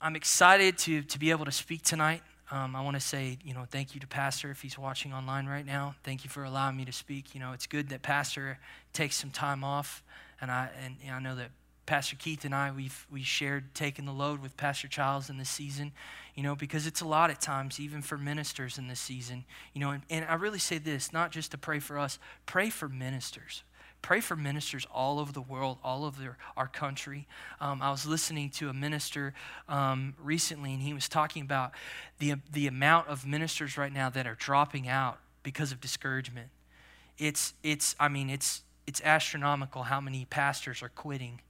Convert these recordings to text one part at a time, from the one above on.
I'm excited to be able to speak tonight. I want to say, thank you to Pastor if he's watching online right now. Thank you for allowing me to speak. It's good that Pastor takes some time off, and I know that Pastor Keith and I, we shared taking the load with Pastor Childs in this season, because it's a lot at times, even for ministers in this season, and I really say this, not just to pray for us, pray for ministers. Pray for ministers all over the world, all over our country. I was listening to a minister recently, and he was talking about the amount of ministers right now that are dropping out because of discouragement. It's astronomical how many pastors are quitting,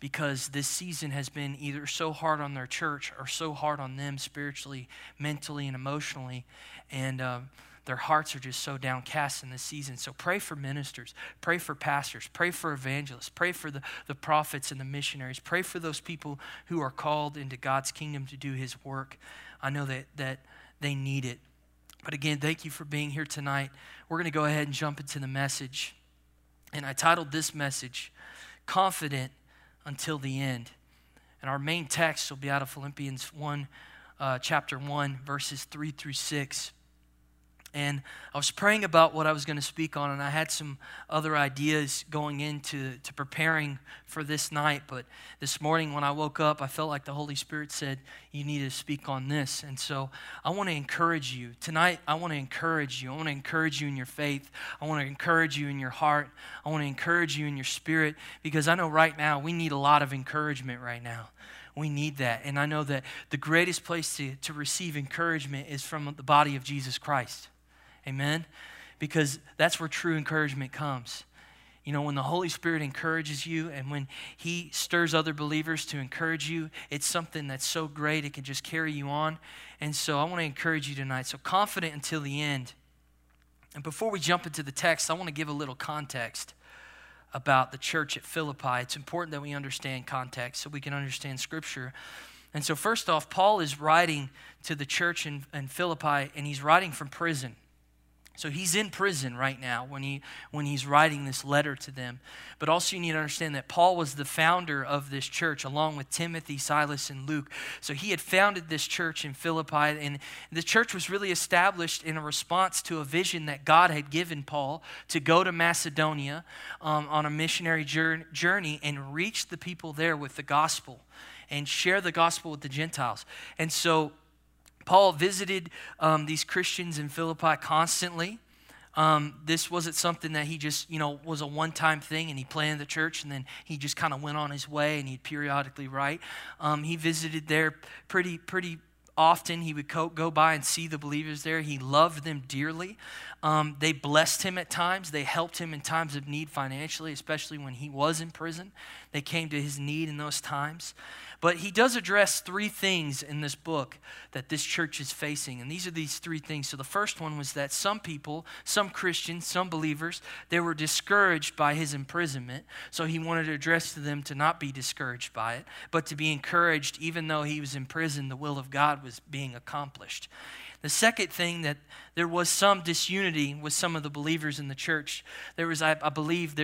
because this season has been either so hard on their church or so hard on them spiritually, mentally, and emotionally, and their hearts are just so downcast in this season. So pray for ministers, pray for pastors, pray for evangelists, pray for the prophets and the missionaries, pray for those people who are called into God's kingdom to do his work. I know that they need it. But again, thank you for being here tonight. We're gonna go ahead and jump into the message. And I titled this message, Confident Until the End. And our main text will be out of Philippians chapter 1, verses 3 through 6. And I was praying about what I was going to speak on, and I had some other ideas going into preparing for this night. But this morning when I woke up, I felt like the Holy Spirit said, you need to speak on this. And so I want to encourage you. Tonight, I want to encourage you. I want to encourage you in your faith. I want to encourage you in your heart. I want to encourage you in your spirit, because I know right now we need a lot of encouragement right now. We need that. And I know that the greatest place to receive encouragement is from the body of Jesus Christ. Amen? Because that's where true encouragement comes. When the Holy Spirit encourages you and when he stirs other believers to encourage you, it's something that's so great it can just carry you on. And so I want to encourage you tonight. So confident until the end. And before we jump into the text, I want to give a little context about the church at Philippi. It's important that we understand context so we can understand Scripture. And so first off, Paul is writing to the church in Philippi, and he's writing from prison. So he's in prison right now when he's writing this letter to them. But also you need to understand that Paul was the founder of this church along with Timothy, Silas, and Luke. So he had founded this church in Philippi, and the church was really established in a response to a vision that God had given Paul to go to Macedonia on a missionary journey and reach the people there with the gospel and share the gospel with the Gentiles. And so Paul visited these Christians in Philippi constantly. This wasn't something that he just, was a one-time thing, and he planned the church, and then he just kind of went on his way, and he'd periodically write. He visited there pretty often. He would go by and see the believers there. He loved them dearly. They blessed him at times. They helped him in times of need financially, especially when he was in prison. They came to his need in those times. But he does address three things in this book that this church is facing. And these are these three things. So the first one was that some people, some Christians, some believers, they were discouraged by his imprisonment. So he wanted to address to them to not be discouraged by it, but to be encouraged. Even though he was in prison, the will of God was being accomplished. The second thing, that there was some disunity with some of the believers in the church. There was, I believe,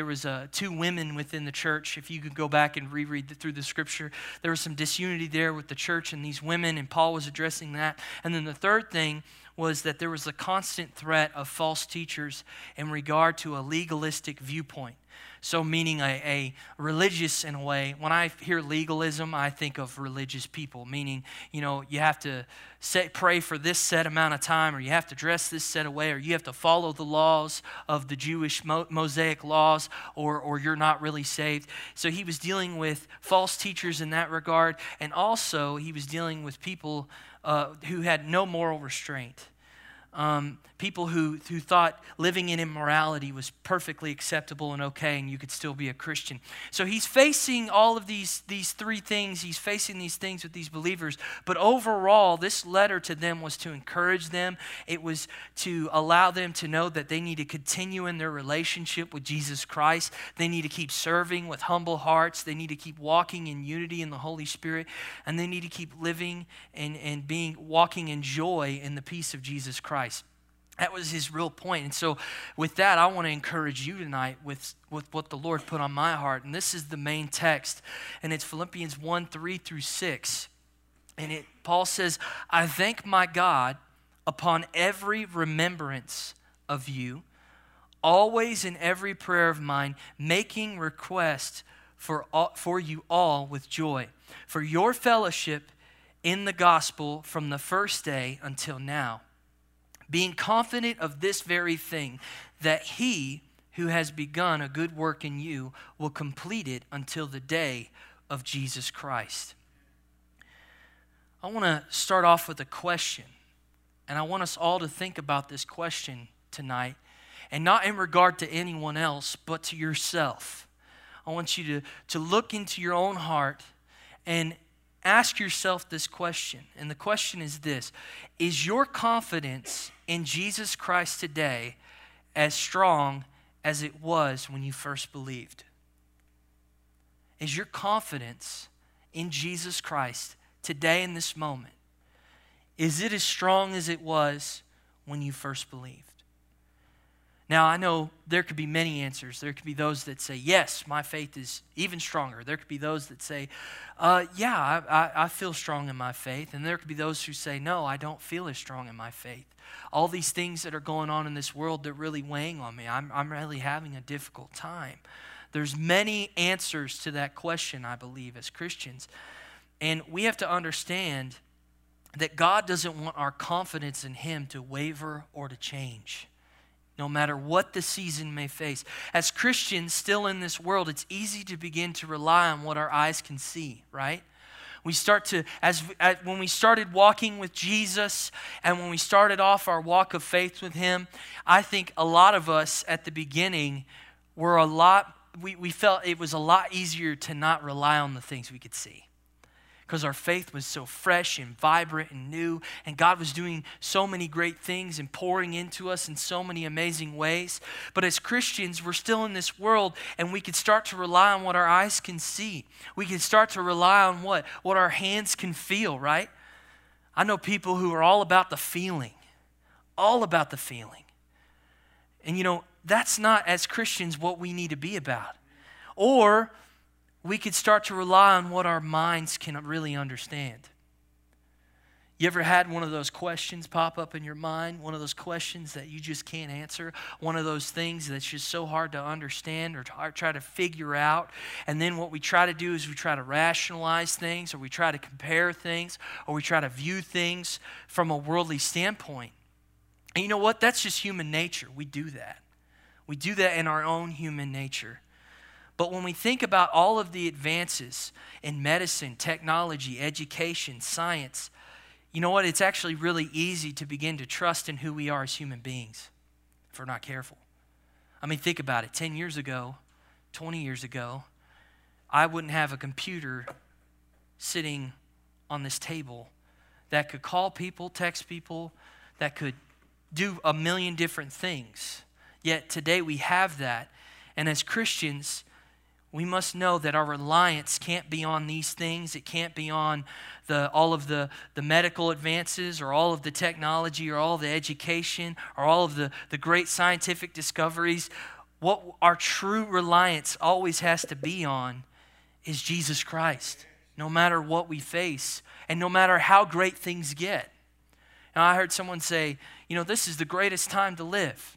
two women within the church. If you could go back and reread through the scripture, there was some disunity there with the church and these women, and Paul was addressing that. And then the third thing was that there was a constant threat of false teachers in regard to a legalistic viewpoint. So meaning a religious, in a way. When I hear legalism, I think of religious people, meaning, you have to pray for this set amount of time, or you have to dress this set away, or you have to follow the laws of the Jewish Mosaic laws, or you're not really saved. So he was dealing with false teachers in that regard, and also he was dealing with people who had no moral restraint. People who thought living in immorality was perfectly acceptable and okay, and you could still be a Christian. So he's facing all of these three things. He's facing these things with these believers. But overall, this letter to them was to encourage them. It was to allow them to know that they need to continue in their relationship with Jesus Christ. They need to keep serving with humble hearts. They need to keep walking in unity in the Holy Spirit. And they need to keep living and walking in joy in the peace of Jesus Christ. That was his real point. And so with that, I want to encourage you tonight with what the Lord put on my heart. And this is the main text, and it's Philippians 1:3 through 6. And Paul says, I thank my God upon every remembrance of you, always in every prayer of mine, making request for you all with joy, for your fellowship in the gospel from the first day until now, being confident of this very thing, that he who has begun a good work in you will complete it until the day of Jesus Christ. I want to start off with a question, and I want us all to think about this question tonight, and not in regard to anyone else, but to yourself. I want you to look into your own heart and ask yourself this question. And the question is this: is your confidence in Jesus Christ today as strong as it was when you first believed? Is your confidence in Jesus Christ today in this moment, is it as strong as it was when you first believed? Now, I know there could be many answers. There could be those that say, yes, my faith is even stronger. There could be those that say, I feel strong in my faith. And there could be those who say, no, I don't feel as strong in my faith. All these things that are going on in this world, they're really weighing on me. I'm really having a difficult time. There's many answers to that question, I believe, as Christians. And we have to understand that God doesn't want our confidence in him to waver or to change, no matter what the season may face. As Christians still in this world, it's easy to begin to rely on what our eyes can see, right? We start to, when we started walking with Jesus and when we started off our walk of faith with him, I think a lot of us at the beginning were we felt it was a lot easier to not rely on the things we could see, because our faith was so fresh and vibrant and new, and God was doing so many great things and pouring into us in so many amazing ways. But as Christians, we're still in this world, and we can start to rely on what our eyes can see. We can start to rely on what our hands can feel, right? I know people who are all about the feeling. And that's not, as Christians, what we need to be about. Or we could start to rely on what our minds can really understand. You ever had one of those questions pop up in your mind? One of those questions that you just can't answer? One of those things that's just so hard to understand or try to figure out? And then what we try to do is we try to rationalize things, or we try to compare things, or we try to view things from a worldly standpoint. And you know what? That's just human nature. We do that. We do that in our own human nature. But when we think about all of the advances in medicine, technology, education, science, you know what? It's actually really easy to begin to trust in who we are as human beings if we're not careful. I mean, think about it. 10 years ago, 20 years ago, I wouldn't have a computer sitting on this table that could call people, text people, that could do a million different things. Yet today we have that. And as Christians, we must know that our reliance can't be on these things. It can't be on all of the medical advances, or all of the technology, or all the education, or all of the great scientific discoveries. What our true reliance always has to be on is Jesus Christ, no matter what we face and no matter how great things get. Now, I heard someone say, this is the greatest time to live.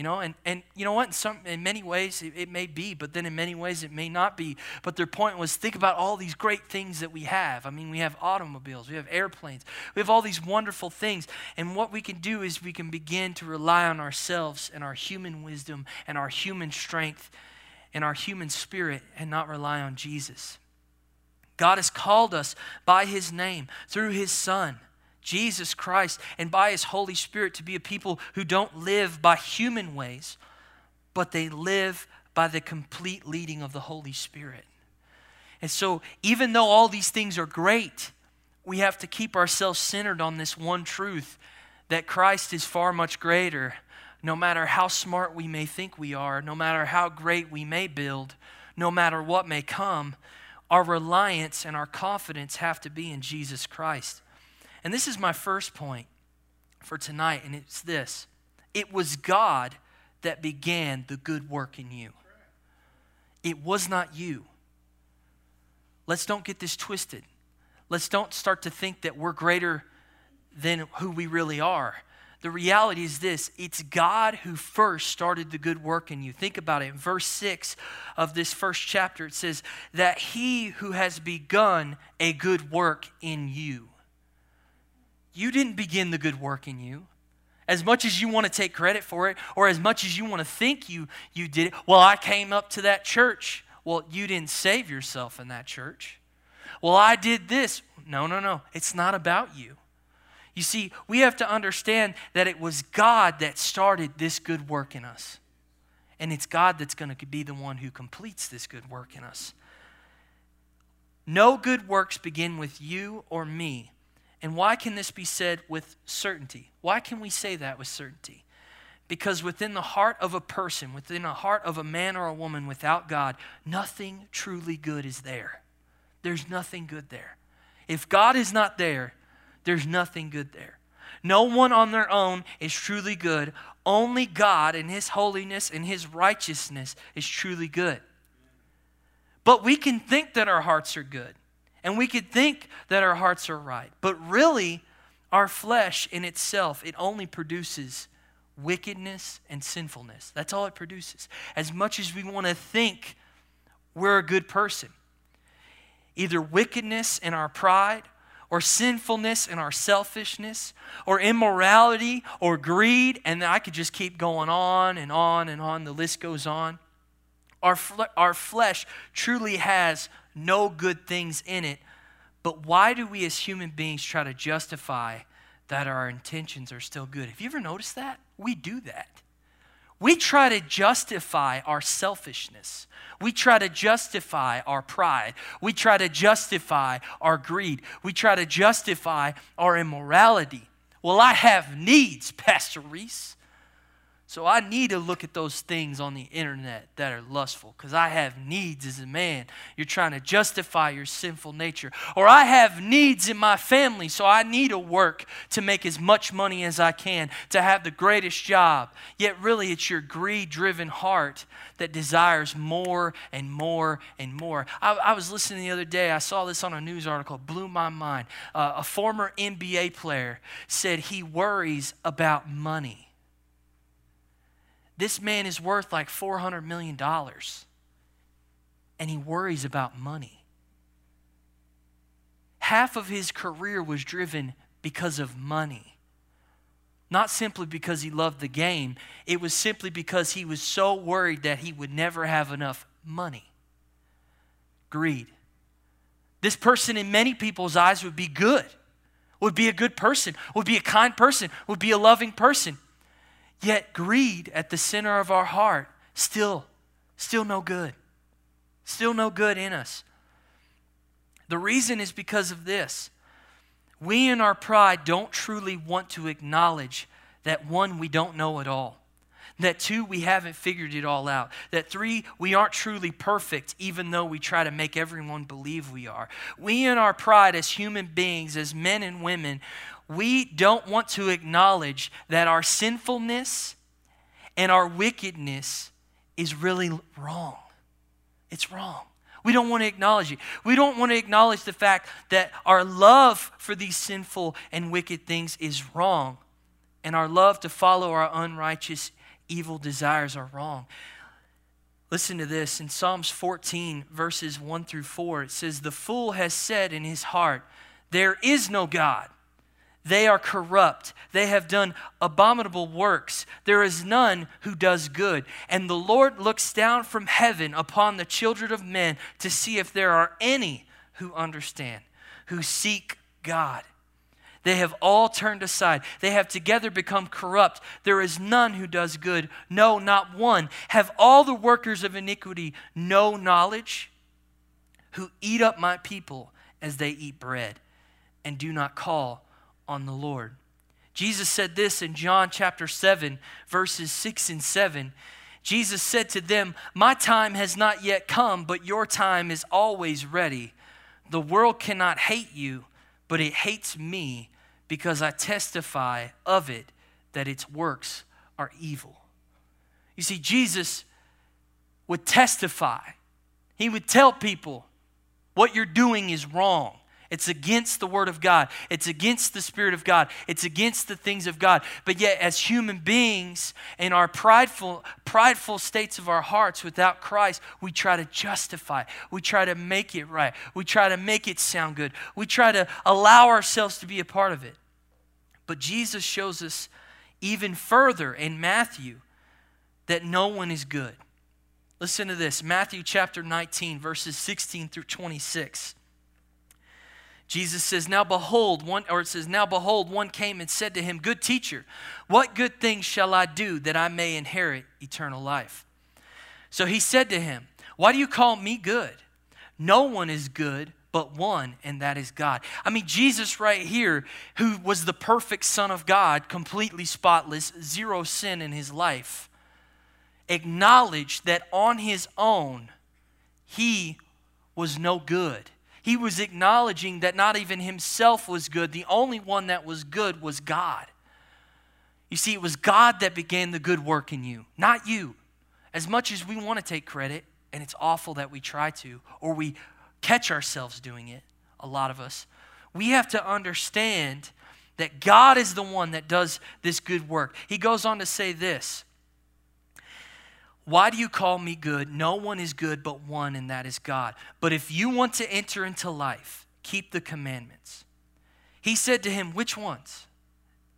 And you know what? In many ways it may be, but then in many ways it may not be. But their point was, think about all these great things that we have. I mean, we have automobiles, we have airplanes, we have all these wonderful things. And what we can do is we can begin to rely on ourselves and our human wisdom and our human strength and our human spirit, and not rely on Jesus. God has called us by his name, through his Son, Jesus Christ, and by his Holy Spirit, to be a people who don't live by human ways, but they live by the complete leading of the Holy Spirit. And so, even though all these things are great, we have to keep ourselves centered on this one truth, that Christ is far much greater, no matter how smart we may think we are, no matter how great we may build, no matter what may come. Our reliance and our confidence have to be in Jesus Christ. And this is my first point for tonight, and it's this: it was God that began the good work in you. It was not you. Let's don't get this twisted. Let's don't start to think that we're greater than who we really are. The reality is this, it's God who first started the good work in you. Think about it. In verse 6 of this first chapter, it says that he who has begun a good work in you. You didn't begin the good work in you. As much as you want to take credit for it, or as much as you want to think you did it, well, I came up to that church. Well, you didn't save yourself in that church. Well, I did this. No. It's not about you. You see, we have to understand that it was God that started this good work in us. And it's God that's going to be the one who completes this good work in us. No good works begin with you or me. And why can this be said with certainty? Why can we say that with certainty? Because within the heart of a person, within the heart of a man or a woman without God, nothing truly good is there. There's nothing good there. If God is not there, there's nothing good there. No one on their own is truly good. Only God and his holiness and his righteousness is truly good. But we can think that our hearts are good, and we can think that our hearts are right. But really, our flesh in itself, it only produces wickedness and sinfulness. That's all it produces. As much as we want to think we're a good person, either wickedness and our pride, or sinfulness and our selfishness, or immorality, or greed, and I could just keep going on and on and on. The list goes on. Our flesh truly has no good things in it, but why do we as human beings try to justify that our intentions are still good? Have you ever noticed that? We do that. We try to justify our selfishness. We try to justify our pride. We try to justify our greed. We try to justify our immorality. Well, I have needs, Pastor Reese. So I need to look at those things on the internet that are lustful because I have needs as a man. You're trying to justify your sinful nature. Or I have needs in my family, so I need to work to make as much money as I can, to have the greatest job. Yet really it's your greed-driven heart that desires more and more and more. I was listening the other day. I saw this on a news article. It blew my mind. A former NBA player said he worries about money. This man is worth like $400 million, and he worries about money. Half of his career was driven because of money, not simply because he loved the game. It was simply because he was so worried that he would never have enough money. Greed. This person in many people's eyes would be good, would be a good person, would be a kind person, would be a loving person. Yet greed at the center of our heart, still no good. Still no good in us. The reason is because of this. We in our pride don't truly want to acknowledge that one, we don't know it all. That two, we haven't figured it all out. That three, we aren't truly perfect, even though we try to make everyone believe we are. We in our pride as human beings, as men and women, we don't want to acknowledge that our sinfulness and our wickedness is really wrong. It's wrong. We don't want to acknowledge it. We don't want to acknowledge the fact that our love for these sinful and wicked things is wrong, and our love to follow our unrighteous, evil desires are wrong. Listen to this. In Psalms 14, verses 1 through 4, it says, "The fool has said in his heart, there is no God. They are corrupt. They have done abominable works. There is none who does good. And the Lord looks down from heaven upon the children of men to see if there are any who understand, who seek God. They have all turned aside. They have together become corrupt. There is none who does good. No, not one. Have all the workers of iniquity no knowledge? Who eat up my people as they eat bread and do not call on the Lord." Jesus said this in John chapter 7, verses 6 and 7. Jesus said to them, "My time has not yet come, but your time is always ready. The world cannot hate you, but it hates me because I testify of it that its works are evil." You see, Jesus would testify. He would tell people what you're doing is wrong. It's against the Word of God. It's against the Spirit of God. It's against the things of God. But yet, as human beings, in our prideful states of our hearts without Christ, we try to justify. We try to make it right. We try to make it sound good. We try to allow ourselves to be a part of it. But Jesus shows us even further in Matthew that no one is good. Listen to this. Matthew chapter 19, verses 16 through 26. Jesus says, now behold, one came and said to him, "Good teacher, what good thing shall I do that I may inherit eternal life?" So he said to him, "Why do you call me good? No one is good but one, and that is God." I mean, Jesus right here, who was the perfect Son of God, completely spotless, zero sin in his life, acknowledged that on his own, he was no good. He was acknowledging that not even himself was good. The only one that was good was God. You see, it was God that began the good work in you, not you. As much as we want to take credit, and it's awful that we try to, or we catch ourselves doing it, a lot of us, we have to understand that God is the one that does this good work. He goes on to say this, "Why do you call me good? No one is good but one, and that is God. But if you want to enter into life, keep the commandments." He said to him, "Which ones?"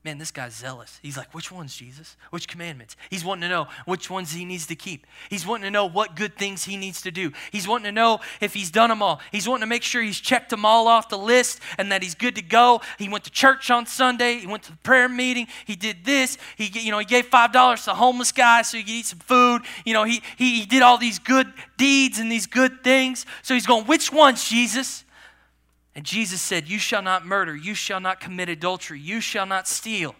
Man, this guy's zealous. He's like, "Which ones, Jesus? Which commandments?" He's wanting to know which ones he needs to keep. He's wanting to know what good things he needs to do. He's wanting to know if he's done them all. He's wanting to make sure he's checked them all off the list and that he's good to go. He went to church on Sunday. He went to the prayer meeting. He did this. He gave $5 to the homeless guy so he could eat some food. He did all these good deeds and these good things. So he's going, "Which ones, Jesus?" And Jesus said, "You shall not murder, you shall not commit adultery, you shall not steal,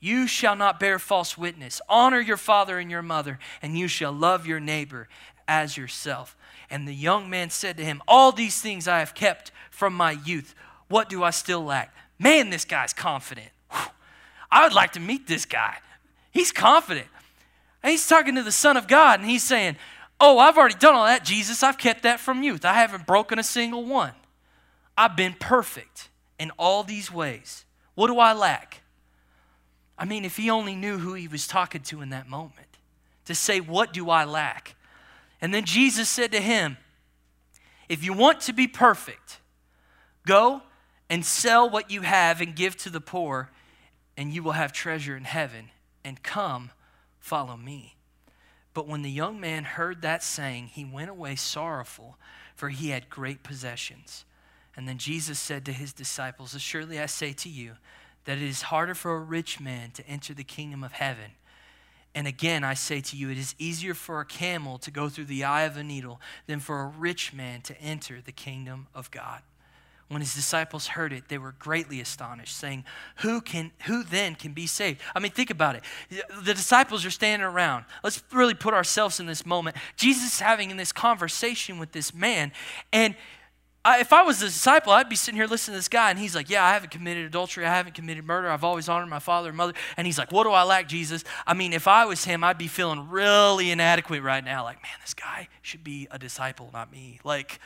you shall not bear false witness, honor your father and your mother, and you shall love your neighbor as yourself." And the young man said to him, "All these things I have kept from my youth. What do I still lack?" Man, this guy's confident. Whew. I would like to meet this guy. He's confident. And he's talking to the Son of God, and he's saying, "Oh, I've already done all that, Jesus. I've kept that from youth. I haven't broken a single one. I've been perfect in all these ways. What do I lack?" I mean, if he only knew who he was talking to in that moment, to say, "What do I lack?" And then Jesus said to him, "If you want to be perfect, go and sell what you have and give to the poor, and you will have treasure in heaven, and come, follow me." But when the young man heard that saying, he went away sorrowful, for he had great possessions. And then Jesus said to his disciples, "Assuredly I say to you that it is harder for a rich man to enter the kingdom of heaven. And again I say to you, it is easier for a camel to go through the eye of a needle than for a rich man to enter the kingdom of God." When his disciples heard it, they were greatly astonished, saying, "Who then can be saved?" I mean, think about it. The disciples are standing around. Let's really put ourselves in this moment. Jesus is having this conversation with this man, and if I was a disciple, I'd be sitting here listening to this guy, and he's like, "Yeah, I haven't committed adultery. I haven't committed murder. I've always honored my father and mother." And he's like, "What do I lack, Jesus?" I mean, if I was him, I'd be feeling really inadequate right now. Like, man, this guy should be a disciple, not me. Like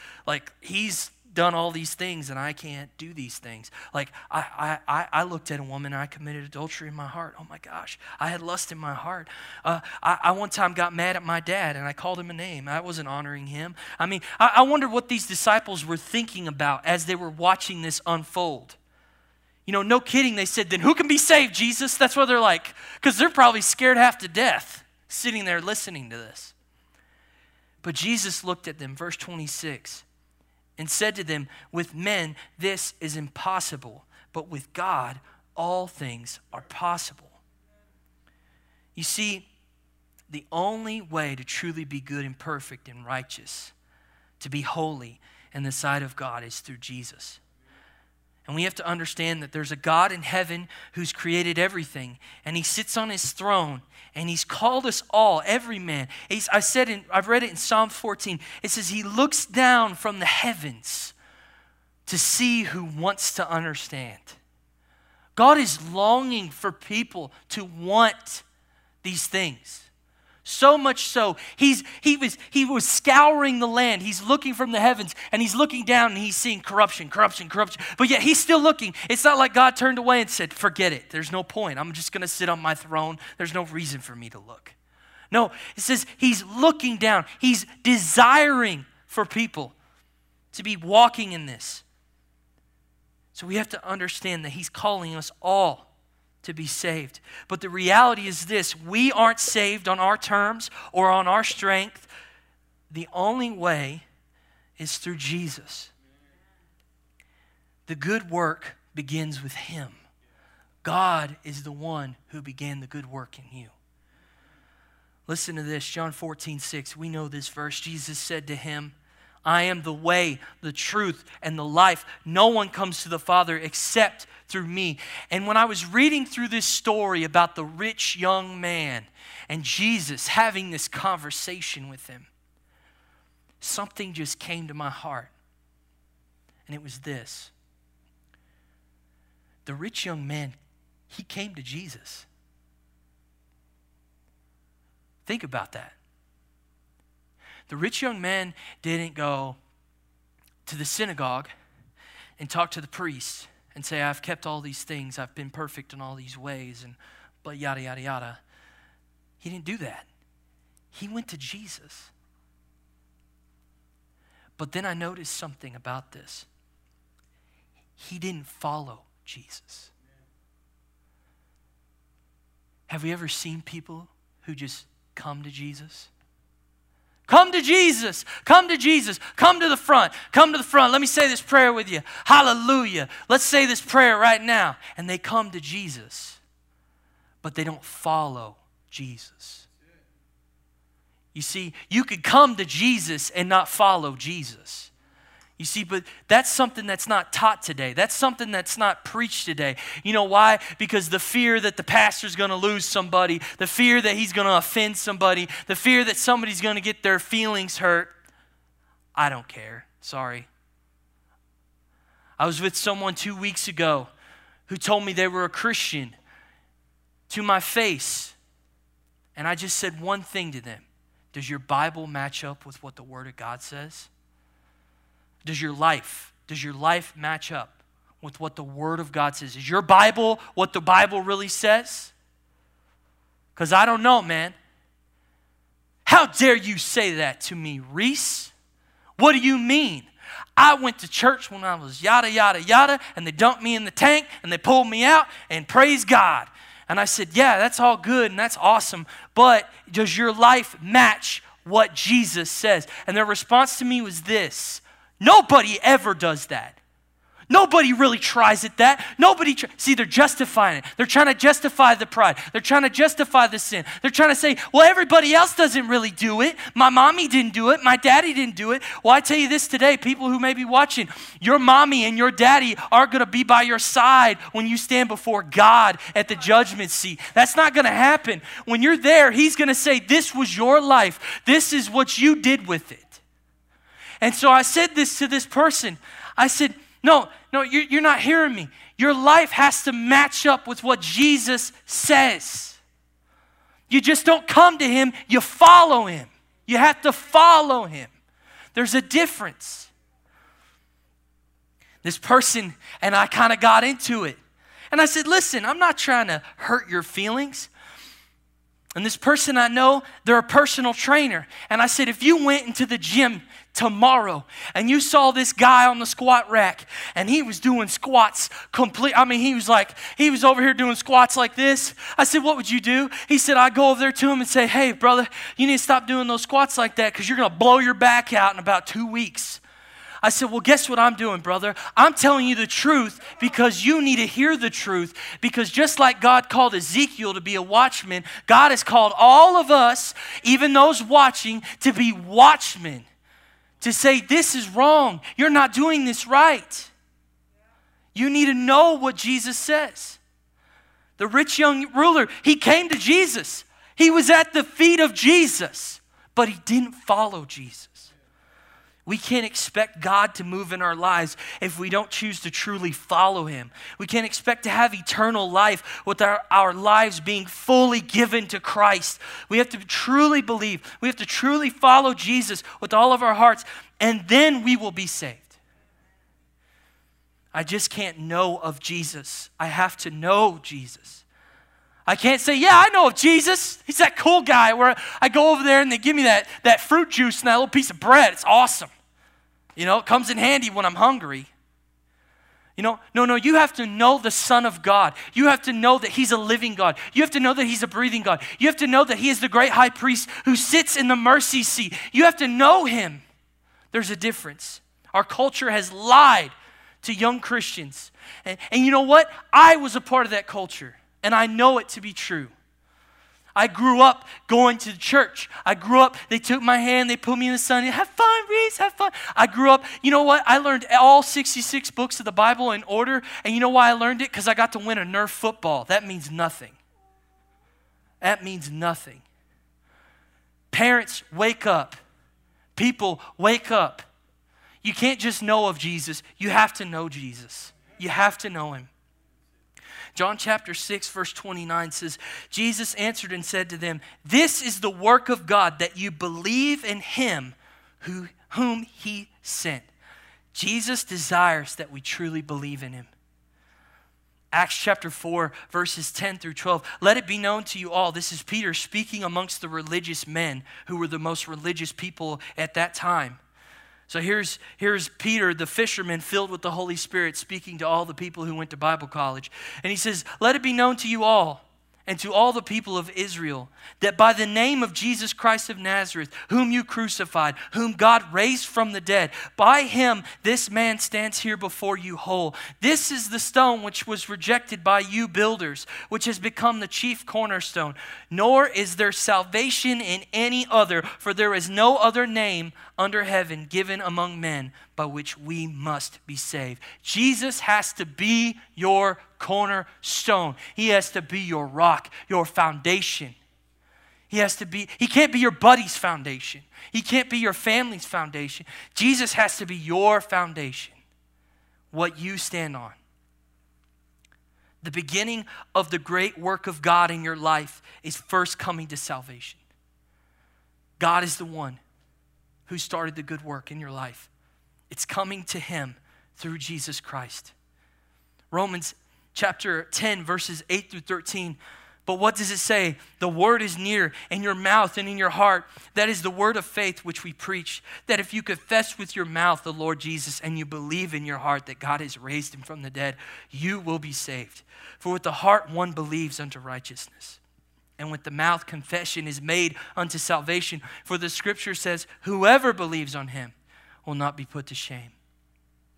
he's done all these things, and I can't do these things. Like, I looked at a woman, and I committed adultery in my heart. Oh, my gosh. I had lust in my heart. I one time got mad at my dad, and I called him a name. I wasn't honoring him. I mean, I wonder what these disciples were thinking about as they were watching this unfold. You know, no kidding, they said, "Then who can be saved, Jesus?" That's what they're like, because they're probably scared half to death sitting there listening to this. But Jesus looked at them, verse 26, and said to them, "With men this is impossible, but with God all things are possible." You see, the only way to truly be good and perfect and righteous, to be holy in the sight of God, is through Jesus. And we have to understand that there's a God in heaven who's created everything, and he sits on his throne, and he's called us all, every man. I've read it in Psalm 14. It says he looks down from the heavens to see who wants to understand. God is longing for people to want these things, So much so, he was scouring the land. He's looking from the heavens, and he's looking down, and he's seeing corruption, corruption, corruption. But yet he's still looking. It's not like God turned away and said, forget it. There's no point. I'm just going to sit on my throne. There's no reason for me to look. No, it says he's looking down. He's desiring for people to be walking in this. So we have to understand that he's calling us all to be saved. But the reality is this: we aren't saved on our terms or on our strength. The only way is through Jesus. The good work begins with him. God is the one who began the good work in you. Listen to this, John 14:6. We know this verse. Jesus said to him, I am the way, the truth, and the life. No one comes to the Father except through me. And when I was reading through this story about the rich young man and Jesus having this conversation with him, something just came to my heart. And it was this. The rich young man, he came to Jesus. Think about that. The rich young man didn't go to the synagogue and talk to the priest and say, I've kept all these things, I've been perfect in all these ways, and but yada, yada, yada. He didn't do that. He went to Jesus. But then I noticed something about this. He didn't follow Jesus. Have we ever seen people who just come to Jesus? Come to Jesus, come to Jesus, come to the front, come to the front. Let me say this prayer with you. Hallelujah. Let's say this prayer right now. And they come to Jesus, but they don't follow Jesus. You see, you could come to Jesus and not follow Jesus. You see, but that's something that's not taught today. That's something that's not preached today. You know why? Because the fear that the pastor's going to lose somebody, the fear that he's going to offend somebody, the fear that somebody's going to get their feelings hurt. I don't care. Sorry. I was with someone 2 weeks ago who told me they were a Christian to my face. And I just said one thing to them. Does your Bible match up with what the Word of God says? Does your life match up with what the Word of God says? Is your Bible what the Bible really says? Because I don't know, man. How dare you say that to me, Reese? What do you mean? I went to church when I was yada, yada, yada, and they dumped me in the tank, and they pulled me out, and praise God. And I said, yeah, that's all good, and that's awesome, but does your life match what Jesus says? And their response to me was this. Nobody ever does that. Nobody really tries at that. See, they're justifying it. They're trying to justify the pride. They're trying to justify the sin. They're trying to say, well, everybody else doesn't really do it. My mommy didn't do it. My daddy didn't do it. Well, I tell you this today, people who may be watching, your mommy and your daddy are going to be by your side when you stand before God at the judgment seat. That's not going to happen. When you're there, he's going to say, this was your life. This is what you did with it. And so I said this to this person. I said, no, you're not hearing me. Your life has to match up with what Jesus says. You just don't come to him, you follow him. You have to follow him. There's a difference. This person and I kind of got into it. And I said, listen, I'm not trying to hurt your feelings. And this person I know, they're a personal trainer. And I said, if you went into the gym tomorrow and you saw this guy on the squat rack and he was doing squats he was over here doing squats like this. I said, what would you do? He said, I go over there to him and say, hey, brother, you need to stop doing those squats like that because you're going to blow your back out in about 2 weeks. I said, well, guess what I'm doing, brother? I'm telling you the truth because you need to hear the truth, because just like God called Ezekiel to be a watchman, God has called all of us, even those watching, to be watchmen, to say, this is wrong. You're not doing this right. You need to know what Jesus says. The rich young ruler, he came to Jesus. He was at the feet of Jesus, but he didn't follow Jesus. We can't expect God to move in our lives if we don't choose to truly follow him. We can't expect to have eternal life without our lives being fully given to Christ. We have to truly believe. We have to truly follow Jesus with all of our hearts, and then we will be saved. I just can't know of Jesus. I have to know Jesus. I can't say, yeah, I know of Jesus. He's that cool guy where I go over there and they give me that fruit juice and that little piece of bread. It's awesome. You know, it comes in handy when I'm hungry. You know, no, you have to know the Son of God. You have to know that he's a living God. You have to know that he's a breathing God. You have to know that he is the great high priest who sits in the mercy seat. You have to know him. There's a difference. Our culture has lied to young Christians. And you know what? I was a part of that culture, and I know it to be true. I grew up going to the church. I grew up, they took my hand, they put me in the sun, have fun, Reese, have fun. I grew up, you know what? I learned all 66 books of the Bible in order, and you know why I learned it? Because I got to win a Nerf football. That means nothing. That means nothing. Parents, wake up. People, wake up. You can't just know of Jesus. You have to know Jesus. You have to know him. John chapter 6, verse 29 says, Jesus answered and said to them, this is the work of God, that you believe in him whom he sent. Jesus desires that we truly believe in him. Acts chapter 4, verses 10 through 12. Let it be known to you all, this is Peter speaking amongst the religious men who were the most religious people at that time. So here's Peter, the fisherman filled with the Holy Spirit, speaking to all the people who went to Bible college. And he says, let it be known to you all and to all the people of Israel that by the name of Jesus Christ of Nazareth, whom you crucified, whom God raised from the dead, by him this man stands here before you whole. This is the stone which was rejected by you builders, which has become the chief cornerstone. Nor is there salvation in any other, for there is no other name under heaven given among men by which we must be saved. Jesus has to be your cornerstone. He has to be your rock, your foundation. He can't be your buddy's foundation. He can't be your family's foundation. Jesus has to be your foundation, what you stand on. The beginning of the great work of God in your life is first coming to salvation. God is the one who started the good work in your life. It's coming to him through Jesus Christ. Romans chapter 10, verses 8 through 13. But what does it say? The word is near in your mouth and in your heart. That is the word of faith which we preach. That if you confess with your mouth the Lord Jesus and you believe in your heart that God has raised him from the dead, you will be saved. For with the heart one believes unto righteousness, and with the mouth confession is made unto salvation. For the scripture says, whoever believes on him will not be put to shame.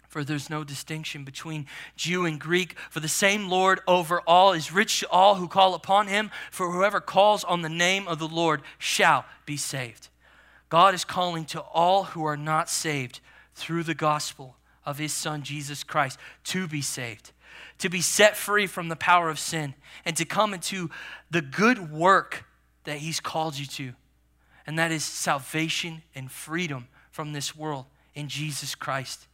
For there's no distinction between Jew and Greek, for the same Lord over all is rich to all who call upon him, for whoever calls on the name of the Lord shall be saved. God is calling to all who are not saved through the gospel of his Son, Jesus Christ, to be saved, to be set free from the power of sin, and to come into the good work that he's called you to, and that is salvation and freedom from this world in Jesus Christ.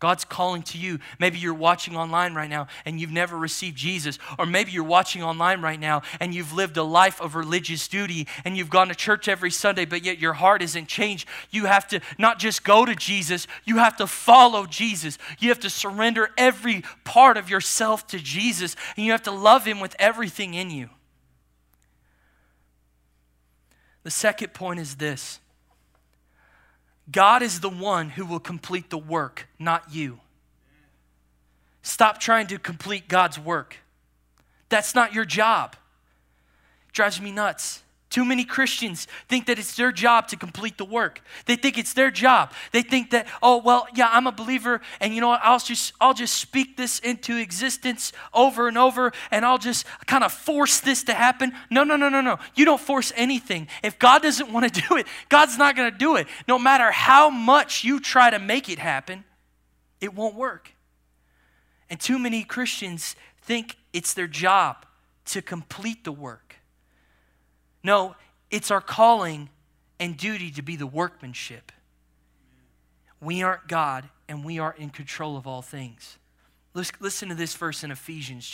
God's calling to you. Maybe you're watching online right now and you've never received Jesus. Or maybe you're watching online right now and you've lived a life of religious duty and you've gone to church every Sunday, but yet your heart isn't changed. You have to not just go to Jesus, you have to follow Jesus. You have to surrender every part of yourself to Jesus, and you have to love him with everything in you. The second point is this. God is the one who will complete the work, not you. Stop trying to complete God's work. That's not your job. It drives me nuts. Too many Christians think that it's their job to complete the work. They think it's their job. They think that, oh, well, yeah, I'm a believer, and you know what, I'll just speak this into existence over and over, and I'll just kind of force this to happen. No. You don't force anything. If God doesn't want to do it, God's not going to do it. No matter how much you try to make it happen, it won't work. And too many Christians think it's their job to complete the work. No, it's our calling and duty to be the workmanship. We aren't God, and we are in control of all things. Listen to this verse in Ephesians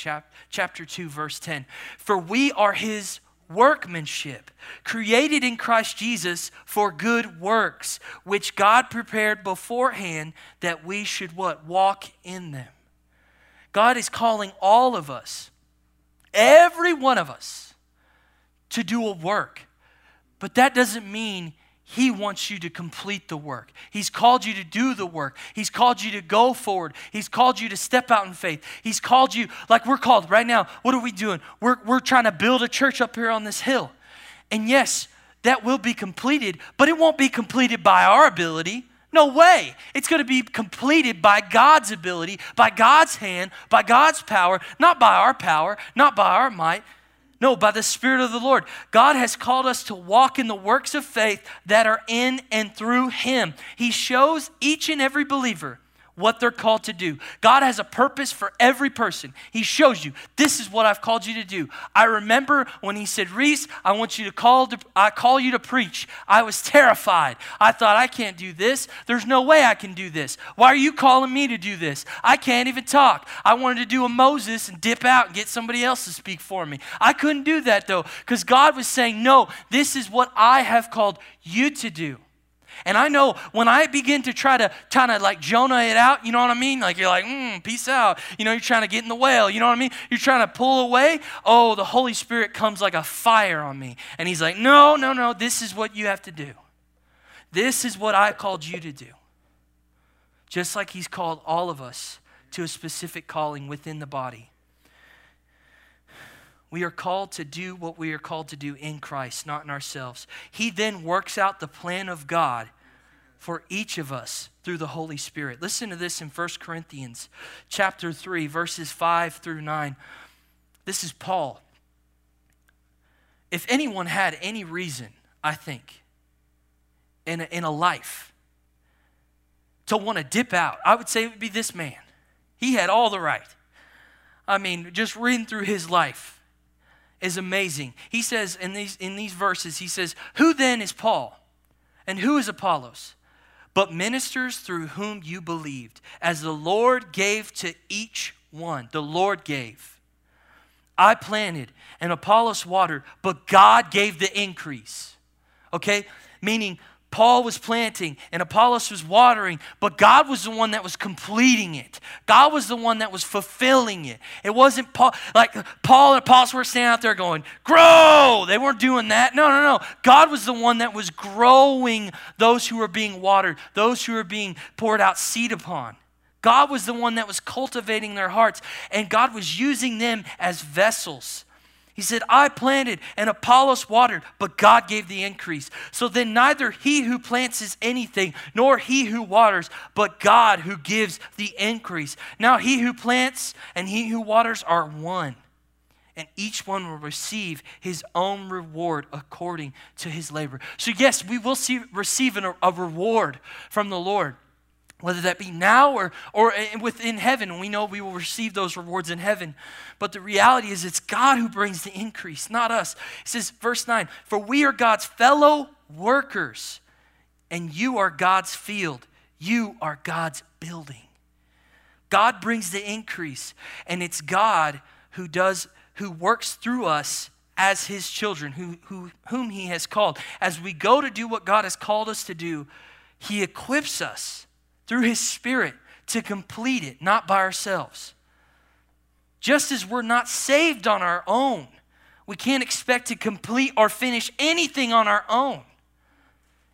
chapter 2, verse 10. For we are his workmanship, created in Christ Jesus for good works, which God prepared beforehand that we should what? Walk in them. God is calling all of us, every one of us, to do a work. But that doesn't mean he wants you to complete the work. He's called you to do the work. He's called you to go forward. He's called you to step out in faith. He's called you, like we're called right now. What are we doing? We're trying to build a church up here on this hill. And yes, that will be completed, but it won't be completed by our ability. No way. It's going to be completed by God's ability, by God's hand, by God's power, not by our might. No, by the Spirit of the Lord. God has called us to walk in the works of faith that are in and through him. He shows each and every believer what they're called to do. God has a purpose for every person. He shows you, this is what I've called you to do. I remember when he said, Reese, I call you to preach. I was terrified. I thought, I can't do this. There's no way I can do this. Why are you calling me to do this? I can't even talk. I wanted to do a Moses and dip out and get somebody else to speak for me. I couldn't do that though, because God was saying, no, this is what I have called you to do. And I know when I begin to try to kind of like Jonah it out, you know what I mean? Like you're like, peace out. You know, you're trying to get in the whale. You know what I mean? You're trying to pull away. Oh, the Holy Spirit comes like a fire on me. And he's like, no, this is what you have to do. This is what I called you to do. Just like he's called all of us to a specific calling within the body. We are called to do what we are called to do in Christ, not in ourselves. He then works out the plan of God for each of us through the Holy Spirit. Listen to this in 1 Corinthians chapter 3, verses 5 through 9. This is Paul. If anyone had any reason, I think, in a life to want to dip out, I would say it would be this man. He had all the right. I mean, just reading through his life is amazing. He says in these verses, he says, who then is Paul and who is Apollos, but ministers through whom you believed, as the Lord gave to each one. The Lord gave. I planted and Apollos watered, but God gave the increase. Okay? Meaning Paul was planting and Apollos was watering, but God was the one that was completing it. God was the one that was fulfilling it. It wasn't Paul, like Paul and Apollos were standing out there going, grow. They weren't doing that. No. God was the one that was growing those who were being watered, those who were being poured out seed upon. God was the one that was cultivating their hearts, and God was using them as vessels. He said, I planted and Apollos watered, but God gave the increase. So then neither he who plants is anything, nor he who waters, but God who gives the increase. Now he who plants and he who waters are one, and each one will receive his own reward according to his labor. So yes, we will receive a reward from the Lord, whether that be now or within heaven. We know we will receive those rewards in heaven. But the reality is it's God who brings the increase, not us. It says, verse 9, for we are God's fellow workers, and you are God's field. You are God's building. God brings the increase, and it's God who works through us as his children, whom he has called. As we go to do what God has called us to do, he equips us through his Spirit to complete it, not by ourselves. Just as we're not saved on our own, we can't expect to complete or finish anything on our own.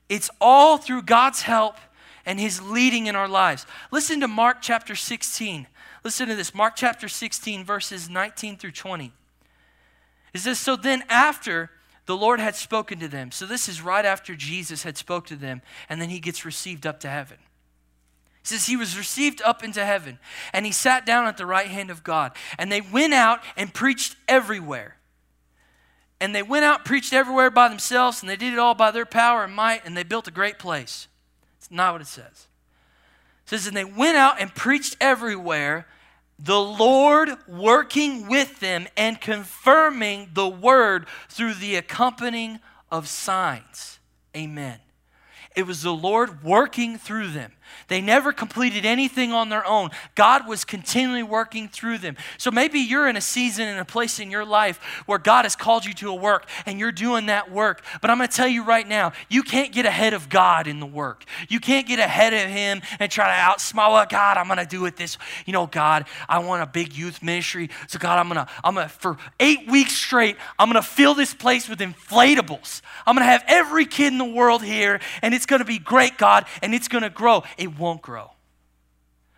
It's all through God's help and his leading in our lives. Listen to Mark chapter 16. Listen to this, Mark chapter 16, verses 19 through 20. It says, so then after the Lord had spoken to them, so this is right after Jesus had spoken to them, and then he gets received up to heaven. It says he was received up into heaven, and he sat down at the right hand of God. And they went out and preached everywhere. And they went out and preached everywhere by themselves, and they did it all by their power and might, and they built a great place. It's not what it says. It says, and they went out and preached everywhere, the Lord working with them and confirming the word through the accompanying of signs. Amen. It was the Lord working through them. They never completed anything on their own. God was continually working through them. So maybe you're in a season and a place in your life where God has called you to a work and you're doing that work. But I'm going to tell you right now, you can't get ahead of God in the work. You can't get ahead of him and try to outsmile, well, God, I'm going to do it this. You know, God, I want a big youth ministry. So God, I'm going to for 8 weeks straight, I'm going to fill this place with inflatables. I'm going to have every kid in the world here and it's going to be great, God, and it's going to grow. It won't grow.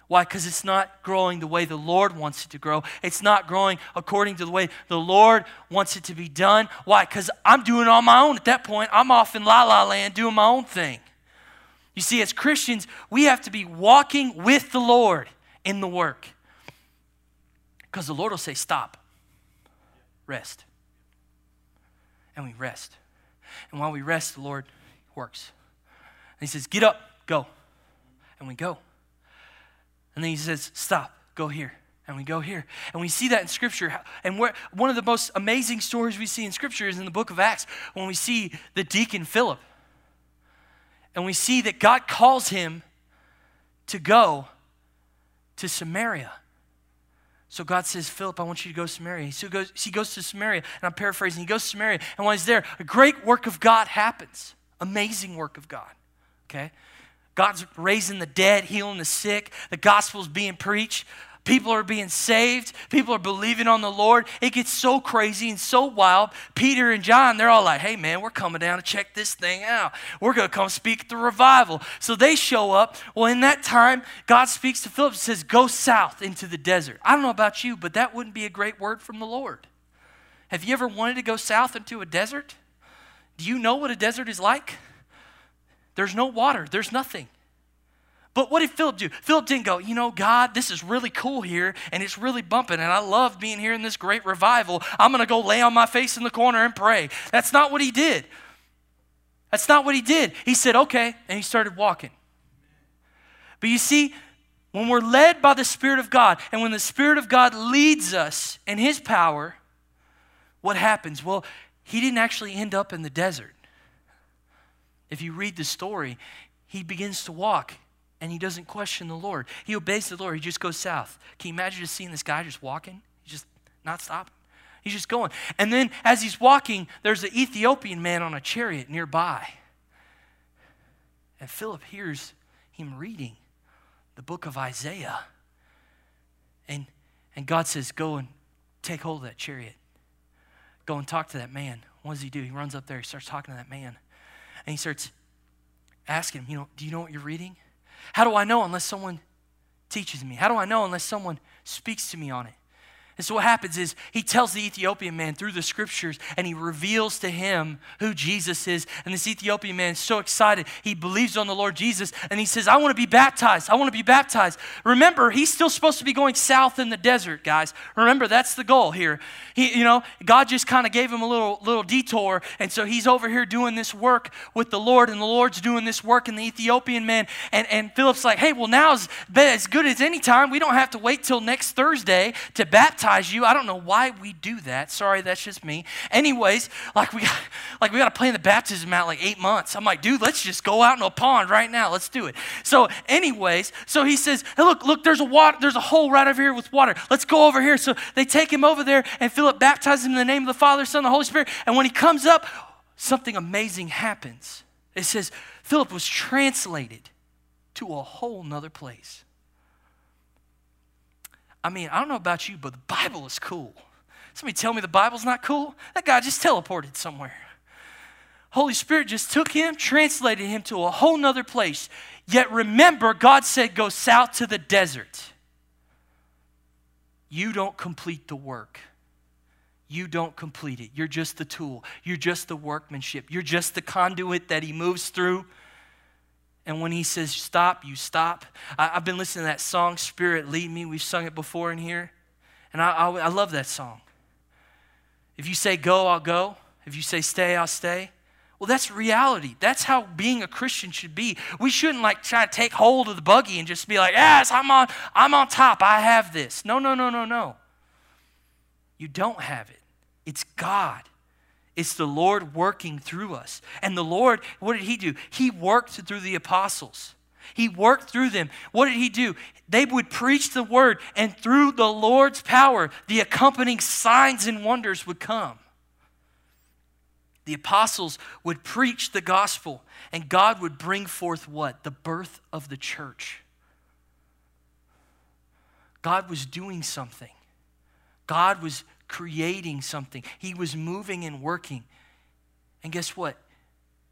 Why? Because it's not growing the way the Lord wants it to grow. It's not growing according to the way the Lord wants it to be done. Why? Because I'm doing it on my own at that point. I'm off in la la land doing my own thing. You see, as Christians, we have to be walking with the Lord in the work. Because the Lord will say, stop, rest. And we rest. And while we rest, the Lord works. And he says, get up, go. And we go. And then he says, stop, go here. And we go here. And we see that in Scripture. And one of the most amazing stories we see in Scripture is in the book of Acts when we see the deacon Philip. And we see that God calls him to go to Samaria. So God says, Philip, I want you to go to Samaria. So he goes to Samaria, and I'm paraphrasing. He goes to Samaria, and while he's there, a great work of God happens. Amazing work of God, okay? God's raising the dead, healing the sick. The gospel's being preached. People are being saved. People are believing on the Lord. It gets so crazy and so wild. Peter and John, they're all like, hey, man, we're coming down to check this thing out. We're going to come speak at the revival. So they show up. Well, in that time, God speaks to Philip and says, go south into the desert. I don't know about you, but that wouldn't be a great word from the Lord. Have you ever wanted to go south into a desert? Do you know what a desert is like? There's no water. There's nothing. But what did Philip do? Philip didn't go, you know, God, this is really cool here, and it's really bumping, and I love being here in this great revival. I'm going to go lay on my face in the corner and pray. That's not what he did. That's not what he did. He said, okay, and he started walking. But you see, when we're led by the Spirit of God, and when the Spirit of God leads us in his power, what happens? Well, he didn't actually end up in the desert. If you read the story, he begins to walk and he doesn't question the Lord. He obeys the Lord. He just goes south. Can you imagine just seeing this guy just walking? He's just not stopping. He's just going. And then as he's walking, there's an Ethiopian man on a chariot nearby. And Philip hears him reading the book of Isaiah. And God says, go and take hold of that chariot. Go and talk to that man. What does he do? He runs up there. He starts talking to that man. And he starts asking him, you know, do you know what you're reading? How do I know unless someone teaches me? How do I know unless someone speaks to me on it? And so what happens is he tells the Ethiopian man through the scriptures and he reveals to him who Jesus is. And this Ethiopian man is so excited. He believes on the Lord Jesus and he says, I want to be baptized. I want to be baptized. Remember, he's still supposed to be going south in the desert, guys. Remember, that's the goal here. God just kind of gave him a little detour. And so he's over here doing this work with the Lord and the Lord's doing this work in the Ethiopian man. And Philip's like, hey, well, now's as good as any time. We don't have to wait till next Thursday to baptize you. I don't know why we do that. Sorry, that's just me. Anyways, we got to plan the baptism out like 8 months. I'm like, dude, let's just go out in a pond right now. Let's do it. So anyways, so he says, hey, look, there's a hole right over here with water. Let's go over here. So they take him over there and Philip baptizes him in the name of the Father, Son, and the Holy Spirit. And when he comes up, something amazing happens. It says, Philip was translated to a whole nother place. I mean, I don't know about you, but the Bible is cool. Somebody tell me the Bible's not cool? That guy just teleported somewhere. Holy Spirit just took him, translated him to a whole nother place. Yet remember, God said, go south to the desert. You don't complete the work. You don't complete it. You're just the tool. You're just the workmanship. You're just the conduit that he moves through. And when he says stop, you stop. I've been listening to that song, Spirit Lead Me. We've sung it before in here. And I love that song. If you say go, I'll go. If you say stay, I'll stay. Well, that's reality. That's how being a Christian should be. We shouldn't try to take hold of the buggy and just be like, yes, I'm on top. I have this. No. You don't have it. It's God. It's the Lord working through us. And the Lord, what did he do? He worked through the apostles. He worked through them. What did he do? They would preach the word, and through the Lord's power, the accompanying signs and wonders would come. The apostles would preach the gospel, and God would bring forth what? The birth of the church. God was doing something. God was creating something. He was moving and working. And guess what?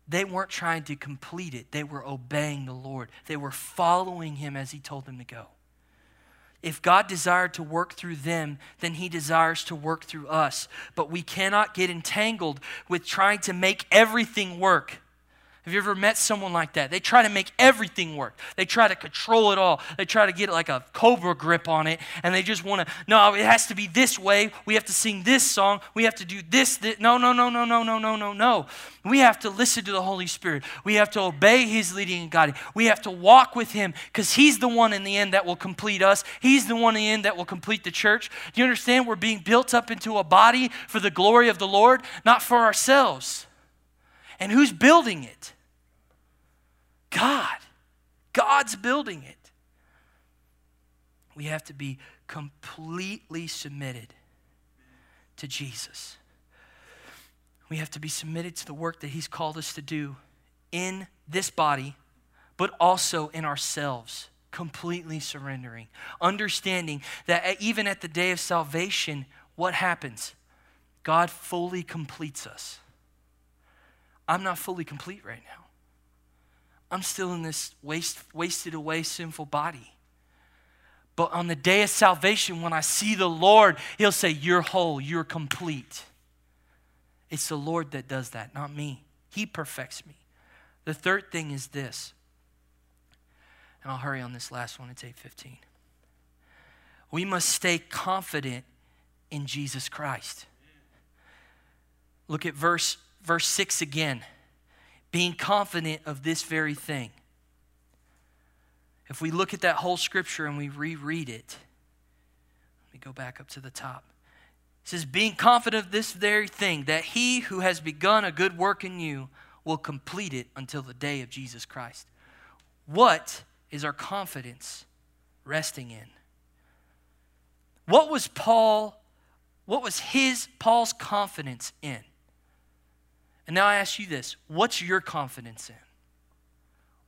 They weren't trying to complete it. They were obeying the Lord. They were following him as he told them to go. If God desired to work through them, then he desires to work through us. But we cannot get entangled with trying to make everything work. Have you ever met someone like that? They try to make everything work. They try to control it all. They try to get like a cobra grip on it, and they just want to, no, it has to be this way. We have to sing this song. We have to do this. No. We have to listen to the Holy Spirit. We have to obey his leading and guiding. We have to walk with him, because he's the one in the end that will complete us. He's the one in the end that will complete the church. Do you understand? We're being built up into a body for the glory of the Lord, not for ourselves. And who's building it? God. God's building it. We have to be completely submitted to Jesus. We have to be submitted to the work that he's called us to do in this body, but also in ourselves, completely surrendering, understanding that even at the day of salvation, what happens? God fully completes us. I'm not fully complete right now. I'm still in this wasted away sinful body. But on the day of salvation, when I see the Lord, he'll say, you're whole, you're complete. It's the Lord that does that, not me. He perfects me. The third thing is this, and I'll hurry on this last one, it's 8:15. We must stay confident in Jesus Christ. Look at Verse 6 again, being confident of this very thing. If we look at that whole scripture and we reread it, let me go back up to the top. It says, being confident of this very thing, that he who has begun a good work in you will complete it until the day of Jesus Christ. What is our confidence resting in? What was Paul's confidence in? And now I ask you this, what's your confidence in?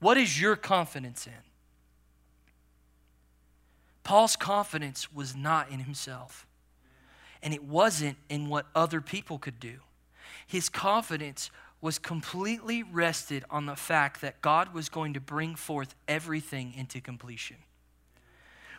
What is your confidence in? Paul's confidence was not in himself, and it wasn't in what other people could do. His confidence was completely rested on the fact that God was going to bring forth everything into completion.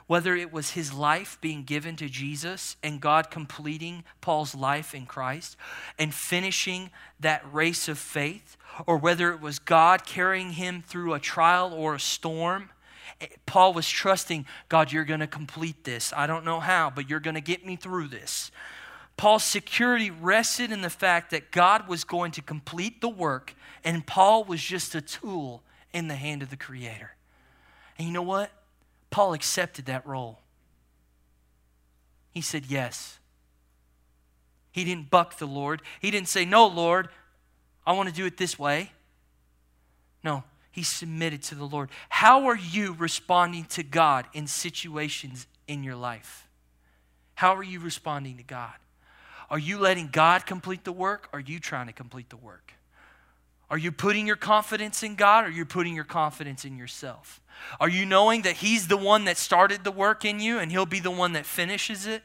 Whether it was his life being given to Jesus and God completing Paul's life in Christ and finishing that race of faith, or whether it was God carrying him through a trial or a storm, Paul was trusting, God, you're going to complete this. I don't know how, but you're going to get me through this. Paul's security rested in the fact that God was going to complete the work, and Paul was just a tool in the hand of the Creator. And you know what? Paul accepted that role. He said yes. He didn't buck the Lord. He didn't say, no, Lord, I want to do it this way. No, he submitted to the Lord. How are you responding to God in situations in your life? How are you responding to God? Are you letting God complete the work? Or are you trying to complete the work? Are you putting your confidence in God, or are you putting your confidence in yourself? Are you knowing that he's the one that started the work in you and he'll be the one that finishes it?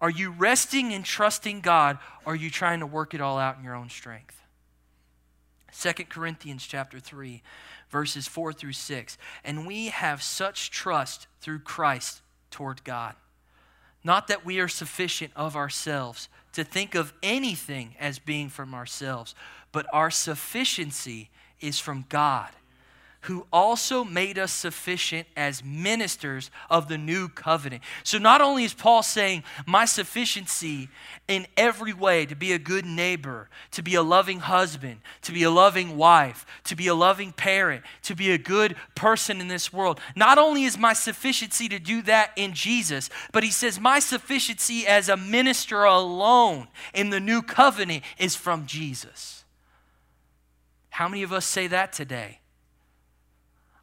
Are you resting and trusting God, or are you trying to work it all out in your own strength? 2 Corinthians chapter 3, verses 4 through 6. And we have such trust through Christ toward God. Not that we are sufficient of ourselves to think of anything as being from ourselves, but our sufficiency is from God, who also made us sufficient as ministers of the new covenant. So not only is Paul saying, my sufficiency in every way to be a good neighbor, to be a loving husband, to be a loving wife, to be a loving parent, to be a good person in this world. Not only is my sufficiency to do that in Jesus, but he says my sufficiency as a minister alone in the new covenant is from Jesus. How many of us say that today?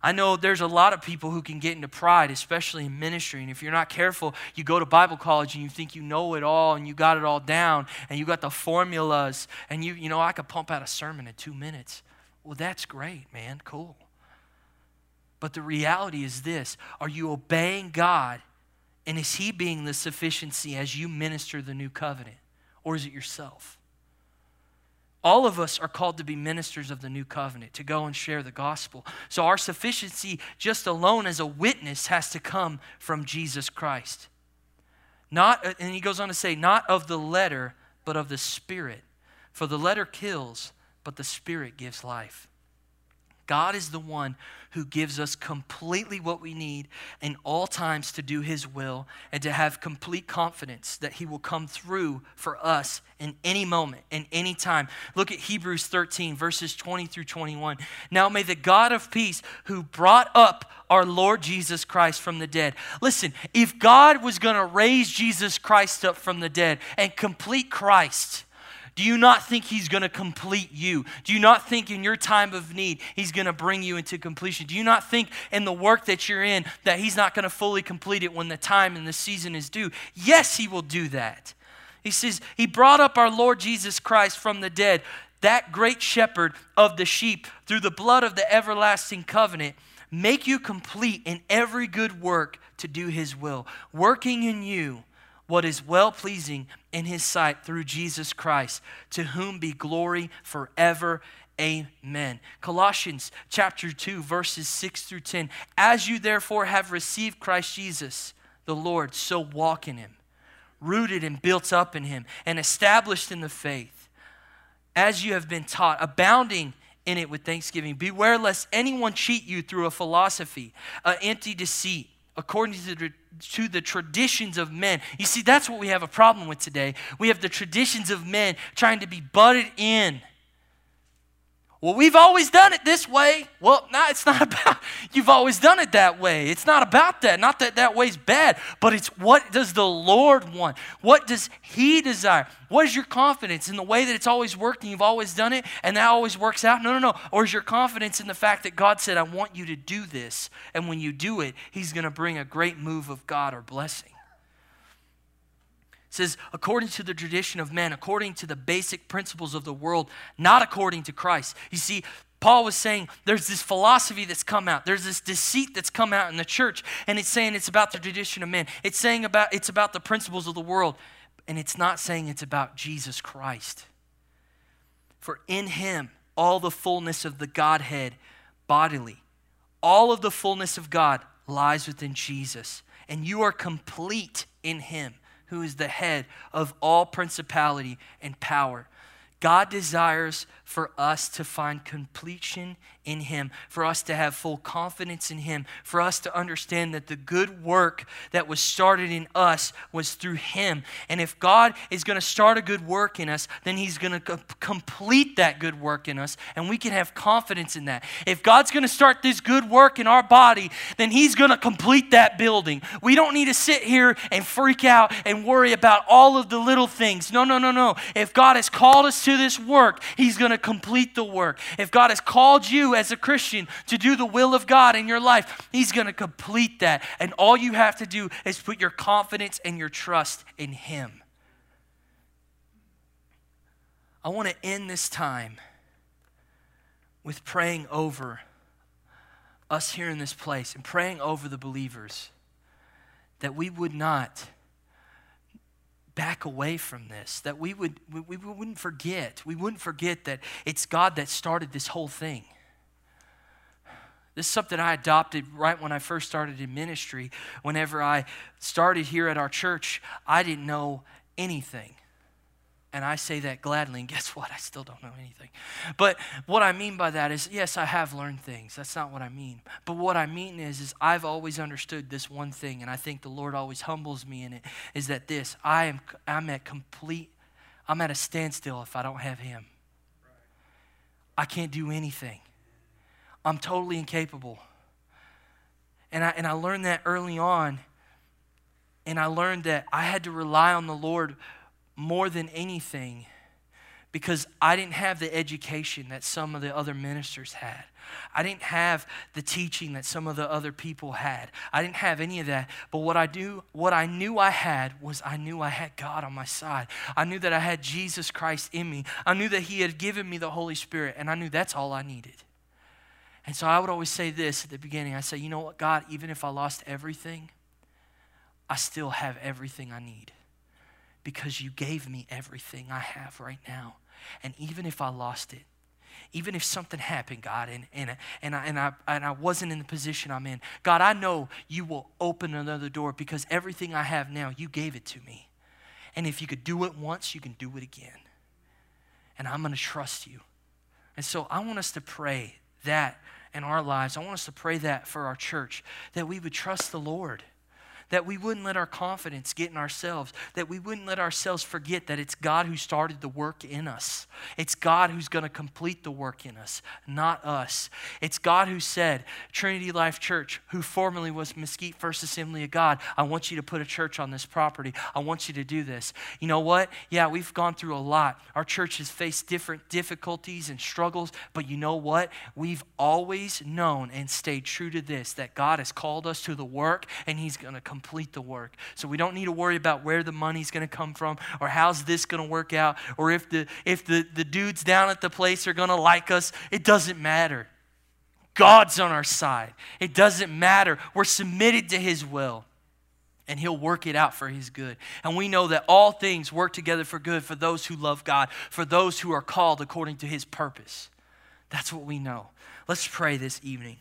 I know there's a lot of people who can get into pride, especially in ministry. And if you're not careful, you go to Bible college and you think you know it all and you got it all down and you got the formulas and you know, I could pump out a sermon in 2 minutes. Well, that's great, man. Cool. But the reality is this. Are you obeying God? And is he being the sufficiency as you minister the new covenant? Or is it yourself? All of us are called to be ministers of the new covenant, to go and share the gospel. So our sufficiency just alone as a witness has to come from Jesus Christ. Not, and he goes on to say, not of the letter, but of the Spirit. For the letter kills, but the Spirit gives life. God is the one who gives us completely what we need in all times to do his will and to have complete confidence that he will come through for us in any moment, in any time. Look at Hebrews 13, verses 20 through 21. Now may the God of peace who brought up our Lord Jesus Christ from the dead. Listen, if God was going to raise Jesus Christ up from the dead and complete Christ, do you not think he's going to complete you? Do you not think in your time of need, he's going to bring you into completion? Do you not think in the work that you're in that he's not going to fully complete it when the time and the season is due? Yes, he will do that. He says, he brought up our Lord Jesus Christ from the dead, that great shepherd of the sheep, through the blood of the everlasting covenant, make you complete in every good work to do his will, working in you what is well-pleasing in his sight through Jesus Christ, to whom be glory forever. Amen. Colossians chapter 2, verses 6 through 10. As you therefore have received Christ Jesus, the Lord, so walk in him, rooted and built up in him, and established in the faith, as you have been taught, abounding in it with thanksgiving. Beware lest anyone cheat you through a philosophy, an empty deceit, according to the traditions of men. You see, that's what we have a problem with today. We have the traditions of men trying to be butted in. Well, we've always done it this way. Well, no, it's not about, you've always done it that way. It's not about that. Not that that way's bad, but it's what does the Lord want? What does he desire? What is your confidence in the way that it's always worked and you've always done it and that always works out? No. Or is your confidence in the fact that God said, I want you to do this, and when you do it, he's going to bring a great move of God or blessing? It says, according to the tradition of men, according to the basic principles of the world, not according to Christ. You see, Paul was saying there's this philosophy that's come out. There's this deceit that's come out in the church, and it's saying it's about the tradition of men. It's saying it's about the principles of the world, and it's not saying it's about Jesus Christ. For in him, all the fullness of the Godhead bodily, all of the fullness of God lies within Jesus, and you are complete in him, who is the head of all principality and power. God desires for us to find completion in him, for us to have full confidence in him, for us to understand that the good work that was started in us was through him. And if God is going to start a good work in us, then he's going to complete that good work in us, and we can have confidence in that. If God's going to start this good work in our body, then he's going to complete that building. We don't need to sit here and freak out and worry about all of the little things. No. If God has called us to this work, he's going to complete the work. If God has called you as a Christian to do the will of God in your life, he's going to complete that. And all you have to do is put your confidence and your trust in him. I want to end this time with praying over us here in this place and praying over the believers that we would not back away from this, that we wouldn't forget that it's God that started this whole thing. This is something I adopted right when I first started in ministry. Whenever I started here at our church, I didn't know anything. And I say that gladly, and guess what? I still don't know anything. But what I mean by that is, yes, I have learned things. That's not what I mean. But what I mean is I've always understood this one thing, and I think the Lord always humbles me in it, is that this, I'm at a standstill if I don't have him. I can't do anything. I'm totally incapable. And I learned that early on, and I learned that I had to rely on the Lord more than anything, because I didn't have the education that some of the other ministers had. I didn't have the teaching that some of the other people had. I didn't have any of that. But what I knew I had was I knew I had God on my side. I knew that I had Jesus Christ in me. I knew that He had given me the Holy Spirit, and I knew that's all I needed. And so I would always say this at the beginning. I say, you know what, God, even if I lost everything, I still have everything I need because you gave me everything I have right now. And even if I lost it, even if something happened, God, and I wasn't in the position I'm in, God, I know you will open another door because everything I have now, you gave it to me. And if you could do it once, you can do it again. And I'm going to trust you. And so I want us to pray that in our lives. I want us to pray that for our church, that we would trust the Lord, that we wouldn't let our confidence get in ourselves, that we wouldn't let ourselves forget that it's God who started the work in us. It's God who's going to complete the work in us, not us. It's God who said, Trinity Life Church, who formerly was Mesquite First Assembly of God, I want you to put a church on this property. I want you to do this. You know what? Yeah, we've gone through a lot. Our church has faced different difficulties and struggles, but you know what? We've always known and stayed true to this, that God has called us to the work and He's going to complete the work. So we don't need to worry about where the money's going to come from or how's this going to work out or if the dudes down at the place are going to like us. It doesn't matter. God's on our side. It doesn't matter. We're submitted to His will, and He'll work it out for His good. And we know that all things work together for good for those who love God, for those who are called according to His purpose. That's what we know. Let's pray this evening.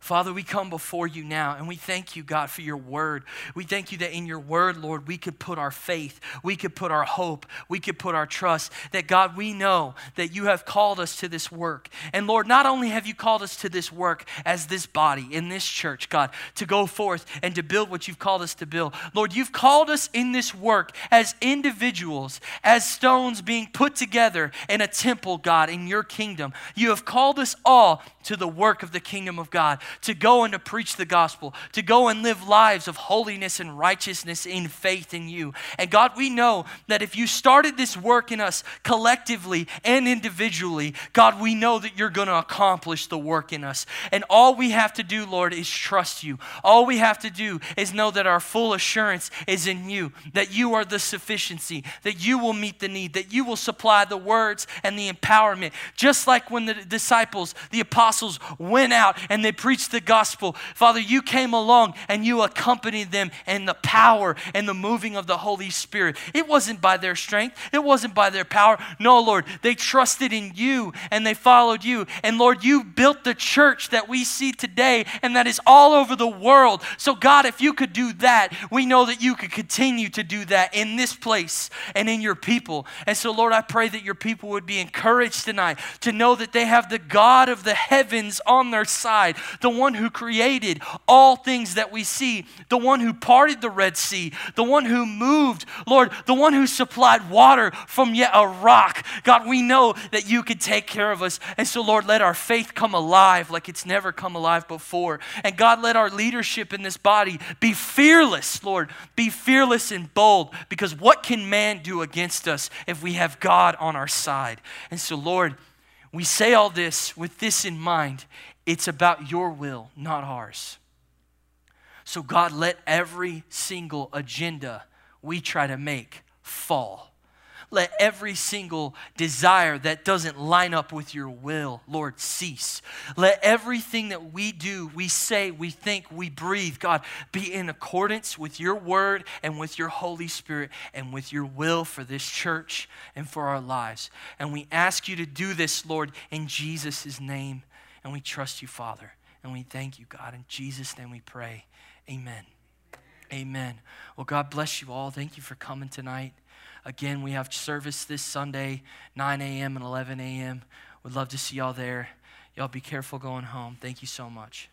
Father, we come before you now, and we thank you, God, for your word. We thank you that in your word, Lord, we could put our faith, we could put our hope, we could put our trust, that, God, we know that you have called us to this work. And, Lord, not only have you called us to this work as this body, in this church, God, to go forth and to build what you've called us to build. Lord, you've called us in this work as individuals, as stones being put together in a temple, God, in your kingdom. You have called us all to the work of the kingdom of God, to go and to preach the gospel, to go and live lives of holiness and righteousness in faith in you. And God, we know that if you started this work in us collectively and individually, God, we know that you're going to accomplish the work in us. And all we have to do, Lord, is trust you. All we have to do is know that our full assurance is in you, that you are the sufficiency, that you will meet the need, that you will supply the words and the empowerment. Just like when the disciples, the apostles went out and they preached the gospel. Father, you came along and you accompanied them in the power and the moving of the Holy Spirit. It wasn't by their strength. It wasn't by their power. No, Lord, they trusted in you and they followed you. And Lord, you built the church that we see today and that is all over the world. So God, if you could do that, we know that you could continue to do that in this place and in your people. And so Lord, I pray that your people would be encouraged tonight to know that they have the God of the heavens on their side, the one who created all things that we see, the one who parted the Red Sea, the one who moved, Lord, the one who supplied water from yet a rock. God, we know that you could take care of us. And so, Lord, let our faith come alive like it's never come alive before. And God, let our leadership in this body be fearless, Lord, be fearless and bold, because what can man do against us if we have God on our side? And so, Lord, we say all this with this in mind. It's about your will, not ours. So God, let every single agenda we try to make fall. Let every single desire that doesn't line up with your will, Lord, cease. Let everything that we do, we say, we think, we breathe, God, be in accordance with your word and with your Holy Spirit and with your will for this church and for our lives. And we ask you to do this, Lord, in Jesus' name. And we trust you, Father, and we thank you, God. In Jesus' name we pray, amen. Amen. Well, God bless you all. Thank you for coming tonight. Again, we have service this Sunday, 9 a.m. and 11 a.m. We'd love to see y'all there. Y'all be careful going home. Thank you so much.